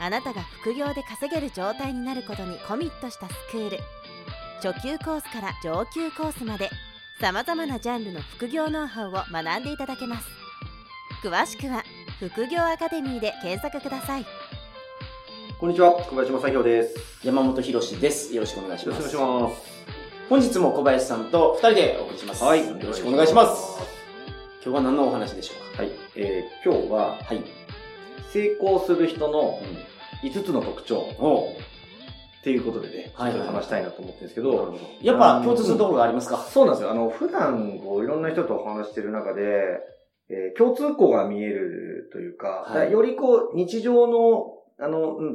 あなたが副業で稼げる状態になることにコミットしたスクール。初級コースから上級コースまで様々なジャンルの副業ノウハウを学んでいただけます。詳しくは副業アカデミーで検索ください。こんにちは、小林正弘です。山本博です。よろしくお願いします。本日も小林さんと2人でお送りします。はい、よろしくお願いします。今日は何のお話でしょうか。はい、今日は、成功する人の5つの特徴をっていうことでね、ちょっと話したいなと思ってるんですけど、やっぱ共通するところがありますか。そうなんですよ。普段こういろんな人とお話してる中で、共通項が見えるというか、よりこう日常の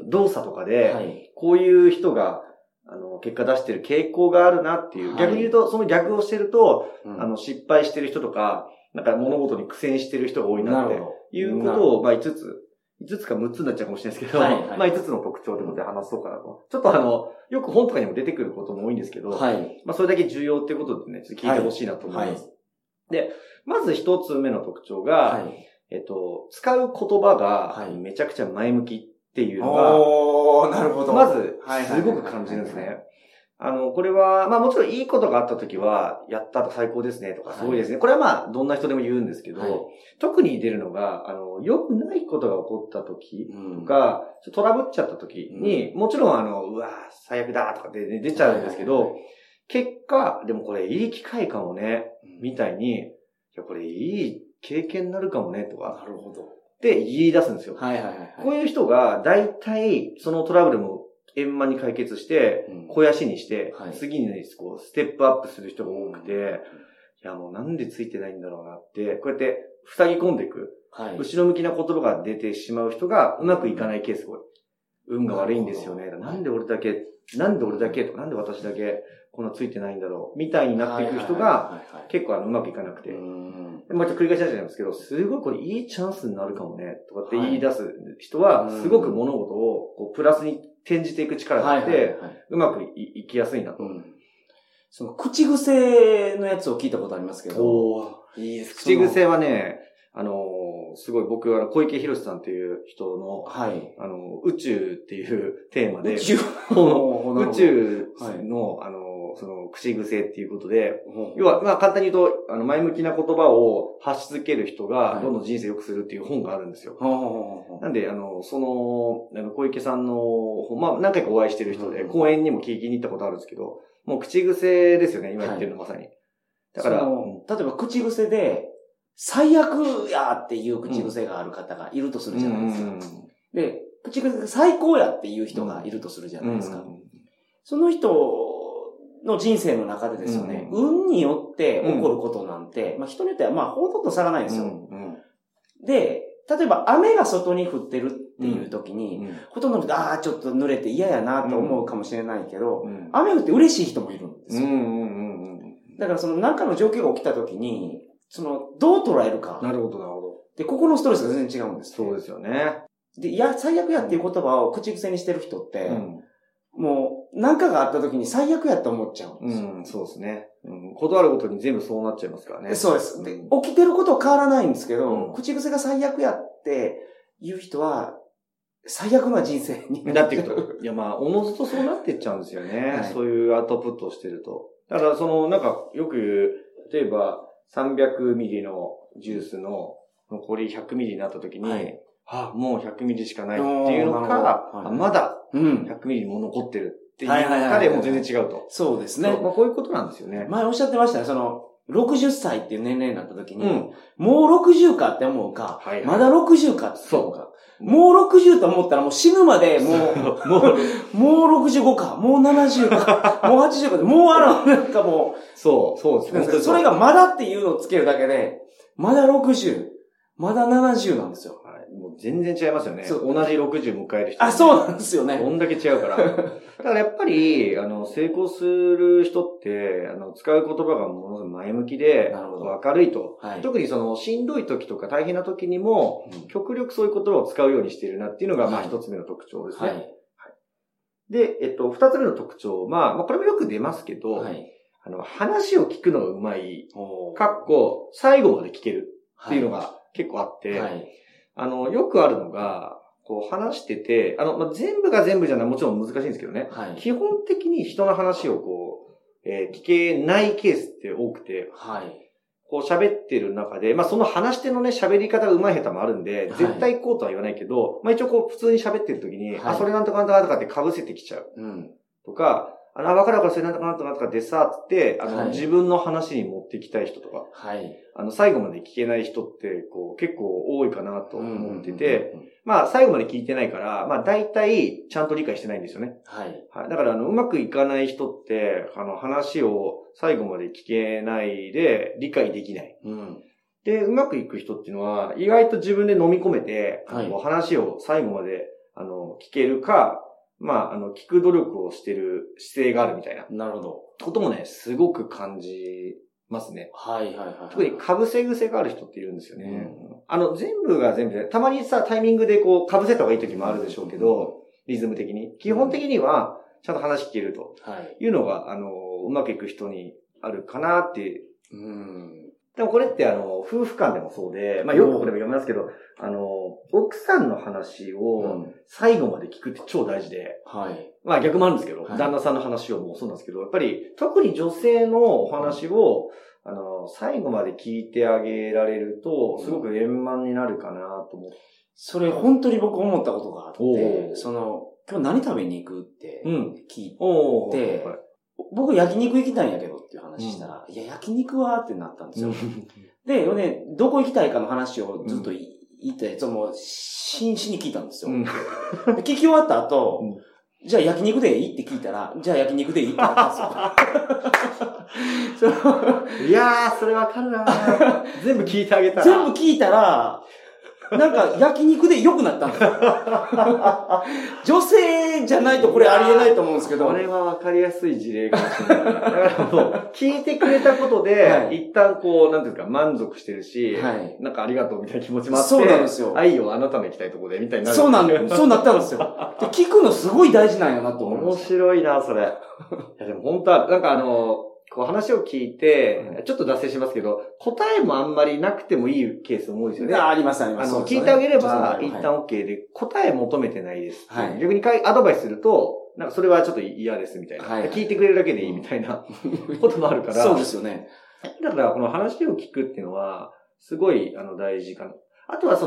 動作とかで、こういう人が結果出してる傾向があるなっていう、逆に言うとその逆をしてると、失敗してる人とか、なんか物事に苦戦してる人が多いなっていうことを5つか6つになっちゃうかもしれないですけど、5つの特徴ということで話そうかなと。ちょっとよく本とかにも出てくることも多いんですけど、それだけ重要っていうことでね、ちょっと聞いてほしいなと思います。で、まず1つ目の特徴が、使う言葉がめちゃくちゃ前向きっていうのが、なるほど。まず、すごく感じるんですね。これは、もちろんいいことがあったときは、やったと最高ですねとか、すごいですね。これはどんな人でも言うんですけど、特に出るのが、良くないことが起こったときとか、トラブっちゃったときに、もちろんうわ、最悪だとかで出ちゃうんですけど、結果、でもこれいい機会かもね、みたいに、いや、これいい経験になるかもね、とか。なるほど。って言い出すんですよ。こういう人が、大体、そのトラブルも、円満に解決して、肥やしにして、次にこうステップアップする人が多くて、いやもうなんでついてないんだろうなって、こうやって塞ぎ込んでいく、後ろ向きな言葉が出てしまう人がうまくいかないケースが多い。運が悪いんですよね。なんで俺だけ、なんで私だけ、こんなついてないんだろう、みたいになっていく人が、結構うまくいかなくて。また繰り返しになっちゃうんですけど、すごいこれいいチャンスになるかもね、とかって言い出す人は、すごく物事をこうプラスに転じていく力があって、うまくいきやすいなと。その口癖のやつを聞いたことありますけど。口癖はね、すごい僕は小池宏さんという人の、宇宙っていうテーマで、宇宙の、その口癖っていうことで、要は、簡単に言うと、前向きな言葉を発し続ける人が、どんどん人生良くするっていう本があるんですよ。なんで、小池さんの、何回かお会いしてる人で、講演にも聞きに行ったことあるんですけど、もう口癖ですよね、今言ってるのまさに。だから、例えば口癖で、最悪やっていう口癖がある方がいるとするじゃないですか。で、口癖が最高やっていう人がいるとするじゃないですか。その人の人生の中でですよね、運によって起こることなんて、人によってはほとんど差がないんですよ。で、例えば雨が外に降ってるっていう時に、ほとんどの人がちょっと濡れて嫌やなと思うかもしれないけど、雨降って嬉しい人もいるんですよ。だからその何かの状況が起きた時に、どう捉えるか。なるほど。で、ここのストレスが全然違うんです。そうですよね。で、いや、最悪やっていう言葉を口癖にしてる人って、もう、何かがあった時に最悪やって思っちゃうんですよ。そうですね。ことあることに全部そうなっちゃいますからね。そうです。で、起きてることは変わらないんですけど、口癖が最悪やっていう人は、最悪な人生になっていくと。いや、おのずとそうなってっちゃうんですよね。そういうアウトプットをしてると。だから、なんか、よく、例えば、300ミリのジュースの残り100ミリになった時に、もう100ミリしかないっていうのか、まだ100ミリも残ってるっていうかでも全然違うと。そうですね。こういうことなんですよね。前おっしゃってましたね。60歳っていう年齢になった時に、もう60かって思うか、まだ60かって思うか。もう60と思ったらもう死ぬまで、もう65か、もう70か、もう80か、もうなんかもう。そうですね。それがまだっていうのをつけるだけで、まだ60、まだ70なんですよ。もう全然違いますよね。そう。同じ60迎える人、ね。あ、そうなんですよね。どんだけ違うから。だからやっぱり、成功する人って、使う言葉がものすごく前向きで、明るいと、はい。特にしんどい時とか大変な時にも、うん、極力そういう言葉を使うようにしているなっていうのが、まあ一つ目の特徴ですね。はいはい、で、二つ目の特徴、まあ、これもよく出ますけど、はい、話を聞くのがうまい、かっこ、最後まで聞けるっていうのが、はい結構あって、はい、よくあるのが、こう話してて、まあ、全部が全部じゃない、もちろん難しいんですけどね、はい、基本的に人の話をこう、聞けないケースって多くて、はい、こう喋ってる中で、まあ、その話し手のね、喋り方が上手い下手もあるんで、はい、絶対こうとは言わないけど、まあ、一応こう普通に喋ってる時に、はい、あ、それなんとかなんとかとかって被せてきちゃう。うん、とか、わかるわかる、それなんとかなんとかとかでさ、つって、はい、自分の話に持ってきたい人とか、はい、最後まで聞けない人って、こう、結構多いかなと思ってて、まあ、最後まで聞いてないから、まあ、大体、ちゃんと理解してないんですよね。はい。はい、だから、うまくいかない人って、話を最後まで聞けないで、理解できない。うん。で、うまくいく人っていうのは、意外と自分で飲み込めて、はい、話を最後まで、聞けるか、まあ、聞く努力をしてる姿勢があるみたいな。なるほど。こともね、すごく感じますね。はいはいはい。特に被せ癖がある人っているんですよね。うん、全部が全部で、たまにさ、タイミングでこう、被せた方がいい時もあるでしょうけど、うん、リズム的に。基本的には、ちゃんと話聞けると。いうのが、うまくいく人にあるかなって。うん。でもこれって夫婦間でもそうで、まあよくこれも読みますけど、奥さんの話を最後まで聞くって超大事で、はい、まあ逆もあるんですけど、はい、旦那さんの話をもうそうなんですけど、やっぱり特に女性のお話を、最後まで聞いてあげられると、すごく円満になるかなと思って、うん。それ本当に僕思ったことがあって、今日何食べに行くって聞いて、うん僕焼肉行きたいんやけどっていう話したら、うん、いや焼肉はってなったんですよ。で、ね、どこ行きたいかの話をずっと言って、うん、真摯に聞いたんですよ。うん、聞き終わった後、うん、じゃあ焼肉でいいって聞いたら、じゃあ焼肉でいいって言ったんですよ。いやー、それわかるな全部聞いてあげたら。全部聞いたら、なんか焼肉で良くなったんですよ。女性じゃないとこれありえないと思うんですけど。これは分かりやすい事例かもしれない。だからもう、聞いてくれたことで、はい、一旦こう、なんていうか満足してるし、はい、なんかありがとうみたいな気持ちもあって、そうなんですよ。愛をあなたの行きたいところで、みたいになる。そうなったんですよ。で聞くのすごい大事なんやなと思いました。面白いな、それ。いやでも本当は、なんかこう話を聞いて、ちょっと脱線しますけど、答えもあんまりなくてもいいケースも多いですよね。ありますあります。聞いてあげれば、一旦 OK で、答え求めてないです。はい、逆にアドバイスすると、なんかそれはちょっと嫌ですみたいな。はい、聞いてくれるだけでいいみたいなこともあるから。そうですよね。だからこの話を聞くっていうのは、すごい大事かな。あとは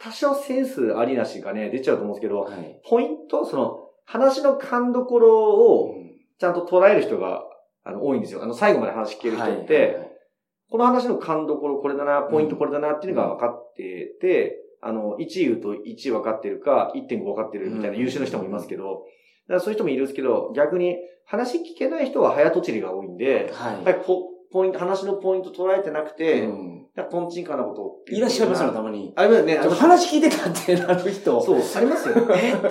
多少センスありなしがね、出ちゃうと思うんですけど、はい、ポイント、話の勘どころをちゃんと捉える人が、多いんですよ。最後まで話聞ける人って、はいはいはい、この話の勘どころこれだな、ポイントこれだなっていうのが分かってて、1言うと1分かってるか、1.5 分かってるみたいな優秀な人もいますけど、うんうんうん、だからそういう人もいるんですけど、逆に話聞けない人は早とちりが多いんで、はい、だから話のポイント捉えてなくて、うん、トンチンカンなことを。いらっしゃいますよ、たまに。ありますね。話聞いてたってなる人。そう、ありますよね。って。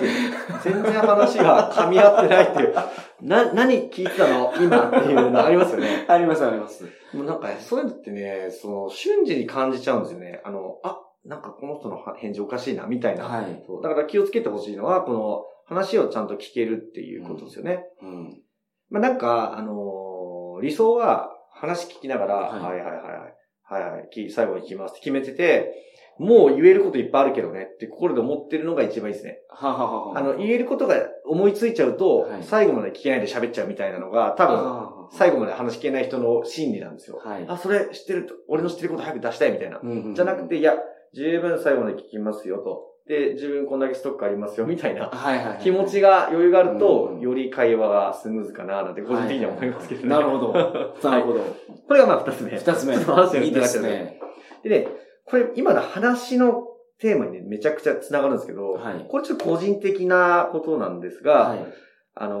全然話が噛み合ってないっていう。何聞いてたの今っていうのありますよね。あります、あります。もうなんか、そういうのってね、瞬時に感じちゃうんですよね。なんかこの人の返事おかしいな、みたいな。はい。そうだから気をつけてほしいのは、この話をちゃんと聞けるっていうことですよね。うん。うん、まあなんか、理想は、話聞きながら、はい、はいはいはい、はいはい、最後に聞きますって決めてて、もう言えることいっぱいあるけどねって心で思ってるのが一番いいですね。はははは。言えることが思いついちゃうと、はい、最後まで聞けないで喋っちゃうみたいなのが、多分、最後まで話聞けない人の心理なんですよ。はい。あ、それ知ってると、俺の知ってること早く出したいみたいな。うんうんうん、じゃなくて、いや、十分最後まで聞きますよと。で、自分こんだけストックありますよみたいな気持ちが余裕があると、より会話がスムーズかななんて個人的には思いますけどね。はいはい、なるほど。なるほど。これがまあ二つ目。いいですね。でね、これ今の話のテーマにね、めちゃくちゃ繋がるんですけど、はい、これちょっと個人的なことなんですが、はい、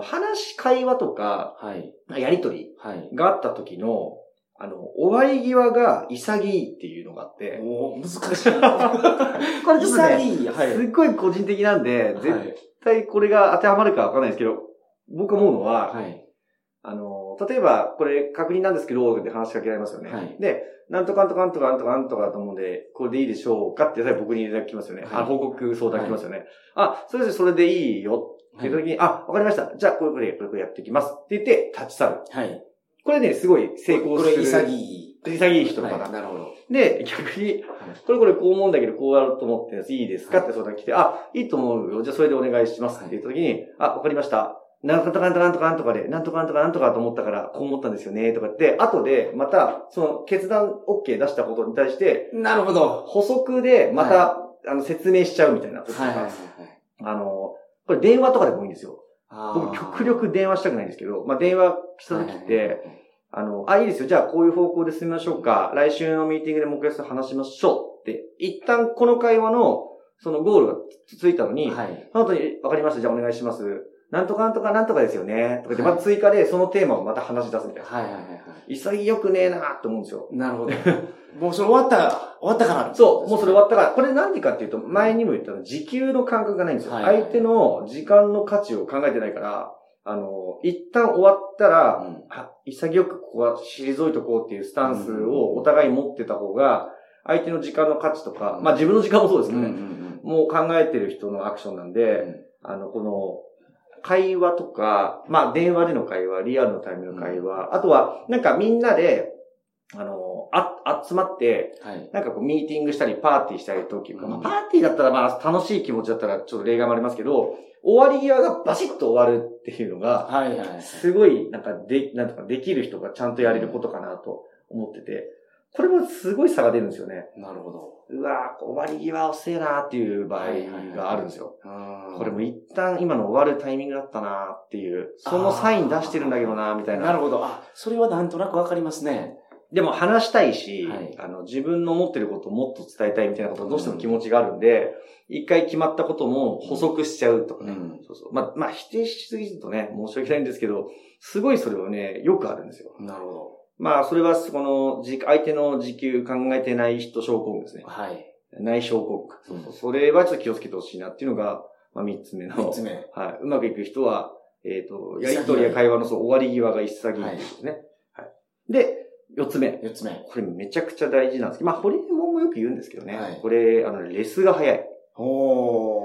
会話とか、はい、やりとりがあった時の、終わり際が潔いっていうのがあって。難しい。これちょっとね、潔い、はい、すっごい個人的なんで、はい、絶対これが当てはまるかわかんないですけど、僕思うのは、はい、例えば、これ確認なんですけど、って話しかけられますよね。はい、で、なんとかなんとかなんとかなんとかなんとかと思うんで、これでいいでしょうかって僕に連絡来ますよね。はい、報告相談来ますよね。はい、あ、それでいいよっていう時に、はい、あ、わかりました。じゃあ、これやってきます。って言って、立ち去る。はい。これね、すごい成功する。これ潔い人だから、はい。なるほど。で、逆に、これこう思うんだけど、こうやろうと思っていいですか、はい、って相談来て、あ、いいと思うよ。じゃあ、それでお願いします。って言った時に、はい、あ、わかりました。なんとかなんとかなんとかなんとかで、なんとかなんとかなんとかと思ったから、こう思ったんですよね、とかって、後で、また、その、決断 OK 出したことに対して、なるほど。補足で、また、はい、説明しちゃうみたいな。はいはいはい。これ電話とかでもいいんですよ。僕、極力電話したくないんですけど、まあ、電話した時って、はいはいはい、いいですよ、じゃあこういう方向で進みましょうか、来週のミーティングでもう一回話しましょうって、一旦この会話の、そのゴールがついたのに、はい、その後に、わかりました、じゃあお願いします。なんとかなんとかなんとかですよね。とかで、また追加でそのテーマをまた話し出すみたいな。はいはいはい。潔くねえなーって思うんですよ。なるほど。もうそれ終わったから。そう。もうそれ終わったから。これ何でかっていうと、前にも言ったの、時給の感覚がないんですよ。はいはいはい、相手の時間の価値を考えてないから、一旦終わったら、うん、潔くここは退いとこうっていうスタンスをお互い持ってた方が、相手の時間の価値とか、まあ自分の時間もそうですけどね、うんうんうん。もう考えてる人のアクションなんで、うん、この、会話とか、まあ、電話での会話、リアルのタイムの会話、うん、あとは、なんかみんなで、集まって、はい、なんかこう、ミーティングしたり、パーティーしたりとき、うん、まあ、パーティーだったら、まあ、楽しい気持ちだったら、ちょっと例外もありますけど、終わり際がバシッと終わるっていうのが、はいはい、すごい、なんか、なんとかできる人がちゃんとやれることかなと思ってて、これもすごい差が出るんですよね。なるほど。うわぁ、終わり際遅いなっていう場合があるんですよ。これも一旦今の終わるタイミングだったなっていう、そのサイン出してるんだけどなみたいな。なるほど。あ、それはなんとなくわかりますね。でも話したいし、はい、自分の思ってることをもっと伝えたいみたいなことはどうしても気持ちがあるんで、一回決まったことも補足しちゃうとかね。うん、そうそう。まあ、否定しすぎるとね、申し訳ないんですけど、すごいそれはね、よくあるんですよ。なるほど。まあ、それは、相手の時給考えてない人症候群ですね。はい。ない症候群。そうそう。それはちょっと気をつけてほしいなっていうのが、まあ、三つ目の。三つ目。はい。うまくいく人は、やりとりや会話のそう終わり際が潔いですね。はい。はい、で、四つ目。これめちゃくちゃ大事なんですけど、まあ、ホリエモンもよく言うんですけどね。はい。これ、レスが早い。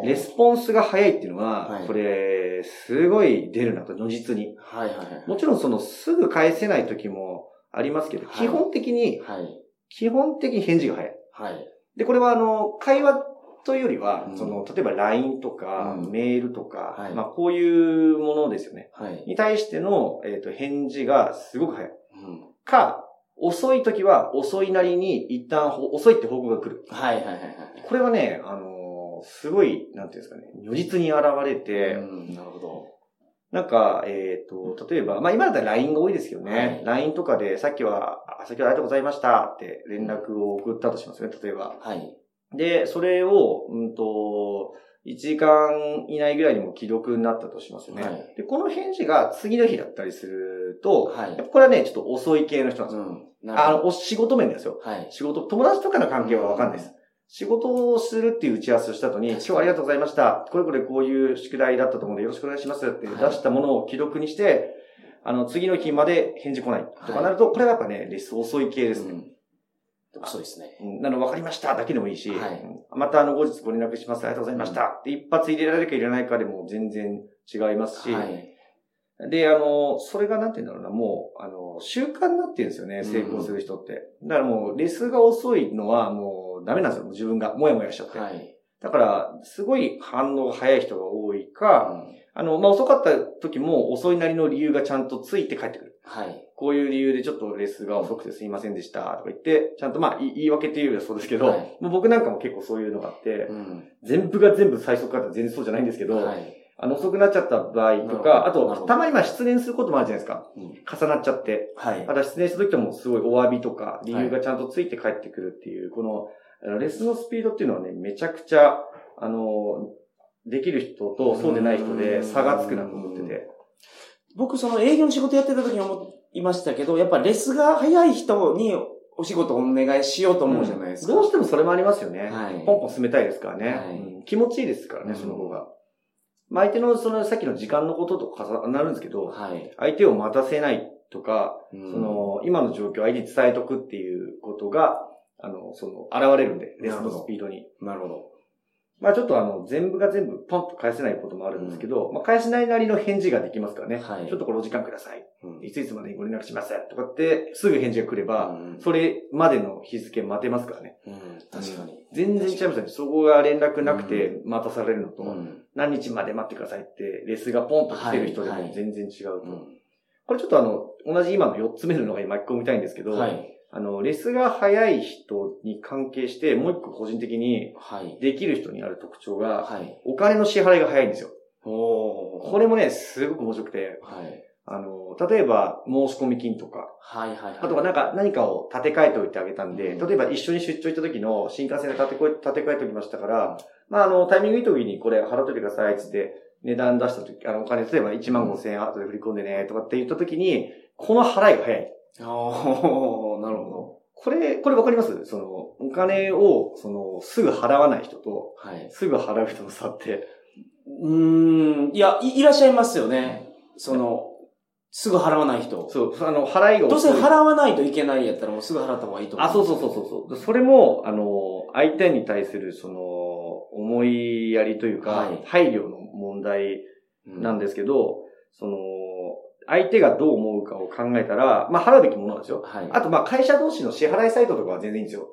レスポンスが早いっていうのは、はい、これ、すごい出るなと、如実に。はいはいはい。もちろんすぐ返せない時も、ありますけど、はい、基本的に返事が早い。はい。で、これは会話というよりは、うん、例えば LINE とか、うん、メールとか、はい、まあ、こういうものですよね。はい。に対しての、返事がすごく早い。うん。か、遅い時は遅いなりに一旦、遅いって報告が来る。はいはいはいはい。これはね、すごい、なんていうんですかね、如実に現れて、うん、なるほど。なんか、例えば、まあ、今だったら LINE が多いですけどね。はい、LINE とかで、先ほどありがとうございましたって連絡を送ったとしますよね、例えば。はい。で、それを、1時間以内ぐらいにも既読になったとしますよね。はい、で、この返事が次の日だったりすると、はい、これはね、ちょっと遅い系の人なんですよ。うん、なるほど。仕事面ですよ。はい。友達とかの関係はわかんないです。うん、仕事をするっていう打ち合わせをした後に、今日はありがとうございました。これこういう宿題だったと思うのでよろしくお願いしますって出したものを記録にして、次の日まで返事来ないとかなると、はい、これはやっぱね、レス遅い系ですね。うん、遅いですね。わかりましただけでもいいし、はい、また後日ご連絡します。ありがとうございました。って一発入れられるか入れないかでも全然違いますし、はい、で、それがなんて言うんだろうな、もう、習慣になってるんですよね、成功する人って。うん、だからもう、レスが遅いのはもう、ダメなんですよ、自分が。もやもやしちゃって。はい、だから、すごい反応が早い人が多いか、うん、まあ、遅かった時も遅いなりの理由がちゃんとついて帰ってくる。はい。こういう理由でちょっとレスが遅くてすいませんでした、とか言って、ちゃんとまあ、言い訳っていうよりはそうですけど、はい、もう僕なんかも結構そういうのがあって、うん、全部最速かって全然そうじゃないんですけど、はい、遅くなっちゃった場合とか、あと、たまにまあ失恋することもあるじゃないですか。うん、重なっちゃって。はい。また失恋した時ともすごいお詫びとか、理由がちゃんとついて帰ってくるっていう、この、レスのスピードっていうのはね、めちゃくちゃ、できる人とそうでない人で差がつくなと思ってて。僕、営業の仕事やってた時に思いましたけど、やっぱレスが早い人にお仕事お願いしようと思うじゃないですか。どうしてもそれもありますよね。はい、ポンポン進めたいですからね、はいうん。気持ちいいですからね、その方が。まあ、相手のそのさっきの時間のことと重なるんですけど、はい、相手を待たせないとか、うん、その今の状況を相手に伝えとくっていうことが、その現れるんで、レスのスピードに。なるほど。まあちょっと全部が全部パンと返せないこともあるんですけど、うん、まあ返せないなりの返事ができますからね。はい、ちょっとこれお時間ください。うん、いついつまでにご連絡しますとかって、すぐ返事が来れば、うん、それまでの日付待てますからね。うん、確かに。全然違いますよね。そこが連絡なくて待たされるのと、うん、何日まで待ってくださいって、レスがポンと来てる人でも全然違うと。はいはいうん、これちょっと同じ今の4つ目ののが巻き込みたいんですけど、はいレスが早い人に関係して、もう一個個人的に、できる人にある特徴が、お金の支払いが早いんですよ。これもね、すごく面白くて、はい、例えば、申し込み金とか、はいはいはい、あとは何かを立て替えておいてあげたんで、うん、例えば一緒に出張行った時の新幹線で立て替えておきましたから、まあ、タイミングいい時にこれ払っといてくださいって言って、値段出した時、お金、例えば15,000円後で振り込んでね、とかって言った時に、この払いが早い。なるほど。これわかります？お金を、すぐ払わない人と、はい、すぐ払う人の差って。いらっしゃいますよね。すぐ払わない人。そう、払いを。どうせ払わないといけないやったら、もうすぐ払った方がいいと思う。あ、そう。それも、相手に対する、思いやりというか、はい、配慮の問題なんですけど、うん、相手がどう思うかを考えたら、まあ、払うべきものなんですよ。はい、あと、まあ、会社同士の支払いサイトとかは全然いいんですよ。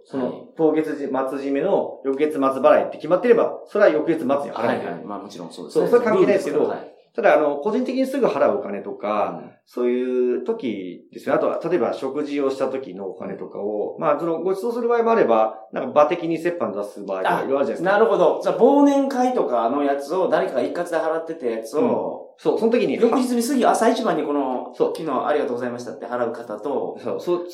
当月末締めの翌月末払いって決まってれば、それは翌月末に払えない。はいはい、まあ、もちろんそうですね。そう、それ関係ないですけど、はい、ただ、個人的にすぐ払うお金とか、うん、そういう時ですね。あとは、例えば、食事をした時のお金とかを、まあ、ご馳走する場合もあれば、場的に折半出す場合とかいろいろあるじゃないですか。なるほど。じゃあ、忘年会とかのやつを、誰かが一括で払ってたやつを、うんそう、その時に。翌日に過ぎ朝一番にそう、昨日ありがとうございましたって払う方と。そう。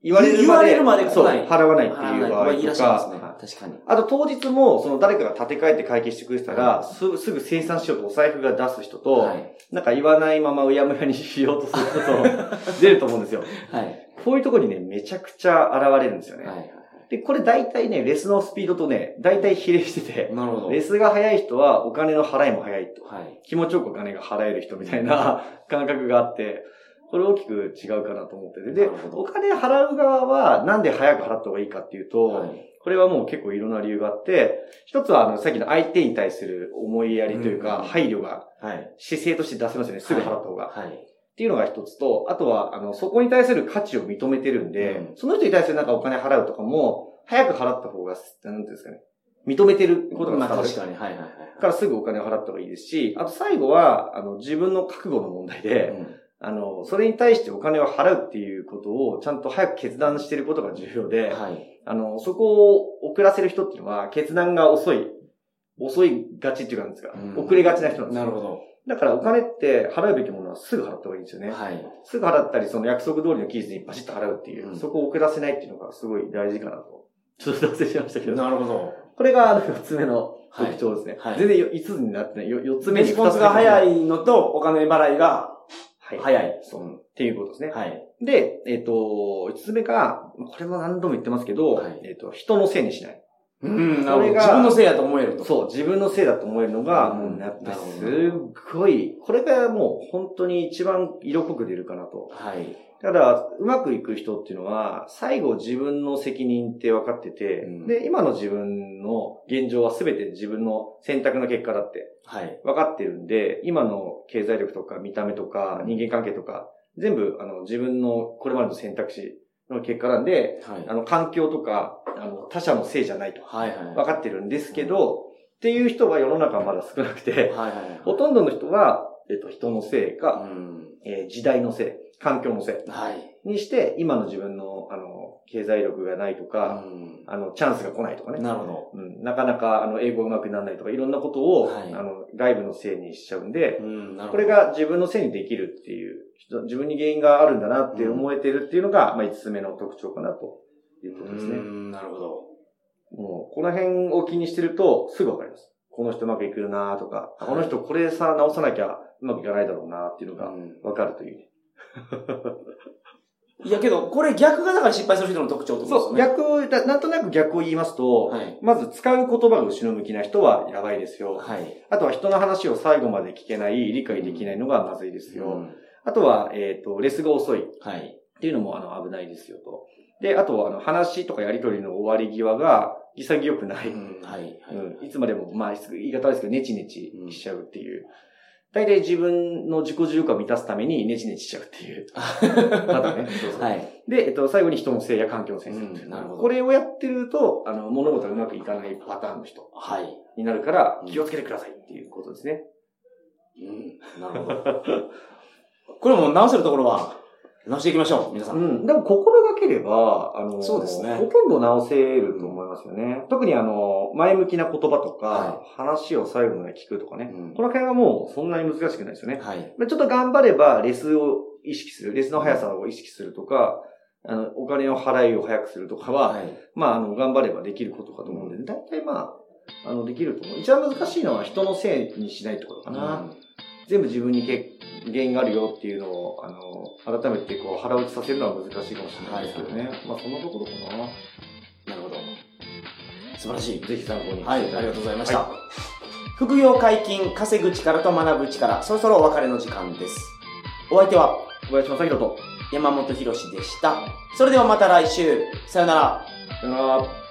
言われるまで来ない。払わないっていう場合とか。いらっしゃいますね。確かに。あと当日も、誰かが立て替えて会計してくれてたら、はい、すぐ生産しようとお財布が出す人と、はい、言わないままうやむやにしようとする人と、出ると思うんですよ。はい。こういうとこにね、めちゃくちゃ現れるんですよね。はい。で、これ大体ね、レスのスピードとね、大体比例してて、なるほど。レスが早い人はお金の払いも早いと。はい。気持ちよくお金が払える人みたいな感覚があって、これ大きく違うかなと思ってて。で、お金払う側はなんで早く払った方がいいかっていうと、はい、これはもう結構いろんな理由があって、一つはさっきの相手に対する思いやりというか、配慮が、姿勢として出せますよね、すぐ払った方が。はい。っていうのが一つと、あとは、そこに対する価値を認めてるんで、うん、その人に対するお金払うとかも、早く払った方が、なんていうんですかね、認めてることが伝わる。確かに、はいはいはい。からすぐお金を払った方がいいですし、あと最後は、自分の覚悟の問題で、うん、それに対してお金を払うっていうことを、ちゃんと早く決断してることが重要で、はい、そこを遅らせる人っていうのは、決断が遅いがちっていうかなんですか、うん、遅れがちな人なんですよ。なるほど。だからお金って払うべきものはすぐ払った方がいいんですよね。はい。すぐ払ったり、約束通りの期日にバシッと払うっていう、うん、そこを遅らせないっていうのがすごい大事かなと。ちょっと脱線しましたけど。なるほど。これが4つ目の特徴ですね。はい。全然5つになってない。4つ目に。レスポンスが早いのと、お金払いが早い。そう。っていうことですね。はい。で、5つ目が、これも何度も言ってますけど、はい、人のせいにしない。うん、なるほど。自分のせいだと思えると。そう、自分のせいだと思えるのが、もうやっぱりすごい、これがもう本当に一番色濃く出るかなと。はい。ただ、うまくいく人っていうのは、最後自分の責任って分かってて、うん、で、今の自分の現状は全て自分の選択の結果だって、はい。分かってるんで、今の経済力とか見た目とか人間関係とか、全部、自分のこれまでの選択肢、の結果なんで、はい、環境とか、他者のせいじゃないと。はいはい。わかってるんですけど、はい、っていう人は世の中はまだ少なくて、はいはい。ほとんどの人は、人のせいか、うん時代のせい、環境のせい。はい。にして、今の自分の、経済力がないとか、うん、チャンスが来ないとかね。なるほど。うん、なかなか、英語上手くならないとか、いろんなことを、はい、外部のせいにしちゃうんで、うん、これが自分のせいにできるっていう、自分に原因があるんだなって思えてるっていうのが、うん、まあ、5つ目の特徴かなということですね。なるほど。もう、この辺を気にしてると、すぐわかります。この人うまくいくよなとか、はい、この人これさ、直さなきゃうまくいかないだろうなっていうのがわかるという。うんいやけど、これ逆がだから失敗する人の特徴とかですね。そう、逆を、なんとなく逆を言いますと、はい、まず使う言葉が後ろ向きな人はやばいですよ。はい、あとは人の話を最後まで聞けない、理解できないのがまずいですよ。うん、あとは、レスが遅い。っていうのも、危ないですよと。で、あとは、話とかやりとりの終わり際が、潔くない。うん、はい、はい。いつまでも、まあ、言い方ですけど、ネチネチしちゃうっていう。うん、大体自分の自己自由感を満たすためにネチネチしちゃうっていう。ただね。そうそうはい。で、最後に人のせいや環境のせいするっていう、うん。なるほど。これをやってると、物事がうまくいかないパターンの人。はい。になるから、気をつけてくださいっていうことですね。うん。なるほど。これも直せるところは、直していきましょう、皆さん。うん。でも心がければ、そうですね。ほとんど直せると思いますよね。うん、特に前向きな言葉とか、はい、話を最後まで聞くとかね、うん。この辺はもうそんなに難しくないですよね。はい。ちょっと頑張れば、レスを意識する、レスの速さを意識するとか、お金の払いを早くするとかは、はい、まあ、頑張ればできることかと思うんで、だいたいまあ、できると思う。一番難しいのは人のせいにしないってことかな。うん、全部自分に原因があるよっていうのを、改めてこう、腹落ちさせるのは難しいかもしれないですけどね。はいはい、まあ、そんなところかな。なるほど。素晴らしい。ぜひ参考に。はい、ありがとうございました。はい、副業解禁、稼ぐ力と学ぶ力、そろそろお別れの時間です。お相手は、小林正弘と山本博史でした。それではまた来週。さよなら。さよなら。